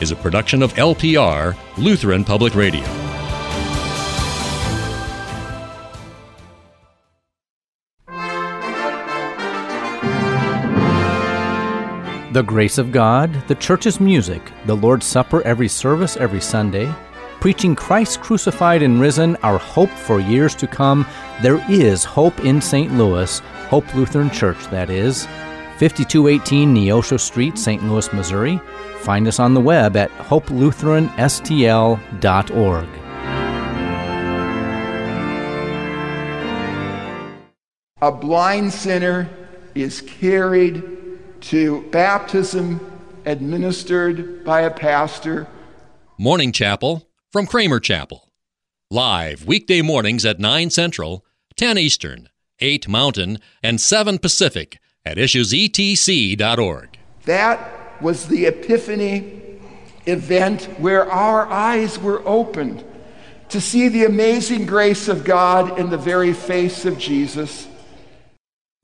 is a production of L P R, Lutheran Public Radio. The grace of God, the church's music, the Lord's Supper every service every Sunday, preaching Christ crucified and risen, our hope for years to come. There is hope in Saint Louis, Hope Lutheran Church, that is, fifty-two eighteen Neosho Street, Saint Louis, Missouri. Find us on the web at hope lutheran s t l dot org. A blind sinner is carried to baptism administered by a pastor. Morning Chapel from Kramer Chapel. Live weekday mornings at nine Central, ten Eastern, eight Mountain, and seven Pacific at issues e t c dot org. That was the epiphany event where our eyes were opened to see the amazing grace of God in the very face of Jesus.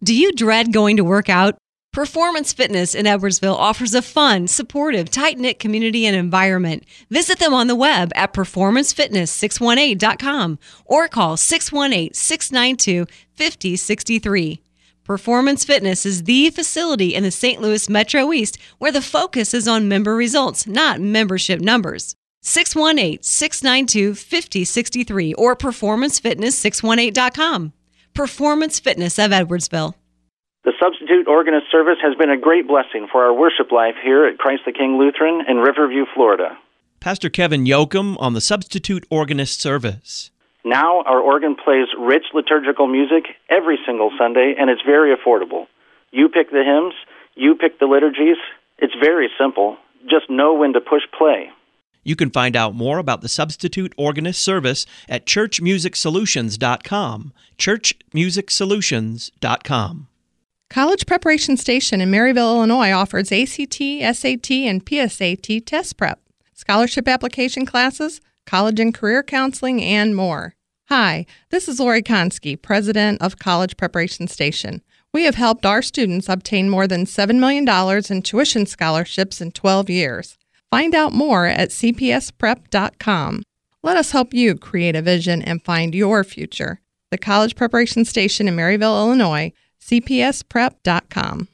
Do you dread going to work out? Performance Fitness in Edwardsville offers a fun, supportive, tight-knit community and environment. Visit them on the web at performance fitness six one eight dot com or call six one eight, six nine two, five zero six three. Performance Fitness is the facility in the Saint Louis Metro East where the focus is on member results, not membership numbers. six one eight, six nine two, five zero six three or performance fitness six one eight dot com. Performance Fitness of Edwardsville. The substitute organist service has been a great blessing for our worship life here at Christ the King Lutheran in Riverview, Florida. Pastor Kevin Yoakum on the substitute organist service. Now our organ plays rich liturgical music every single Sunday, and it's very affordable. You pick the hymns, you pick the liturgies. It's very simple. Just know when to push play. You can find out more about the substitute organist service at church music solutions dot com, church music solutions dot com. College Preparation Station in Maryville, Illinois offers A C T, S A T, and P S A T test prep, scholarship application classes, college and career counseling, and more. Hi, this is Lori Konski, president of College Preparation Station. We have helped our students obtain more than seven million dollars in tuition scholarships in twelve years. Find out more at c p s prep dot com. Let us help you create a vision and find your future. The College Preparation Station in Maryville, Illinois, c p s prep dot com.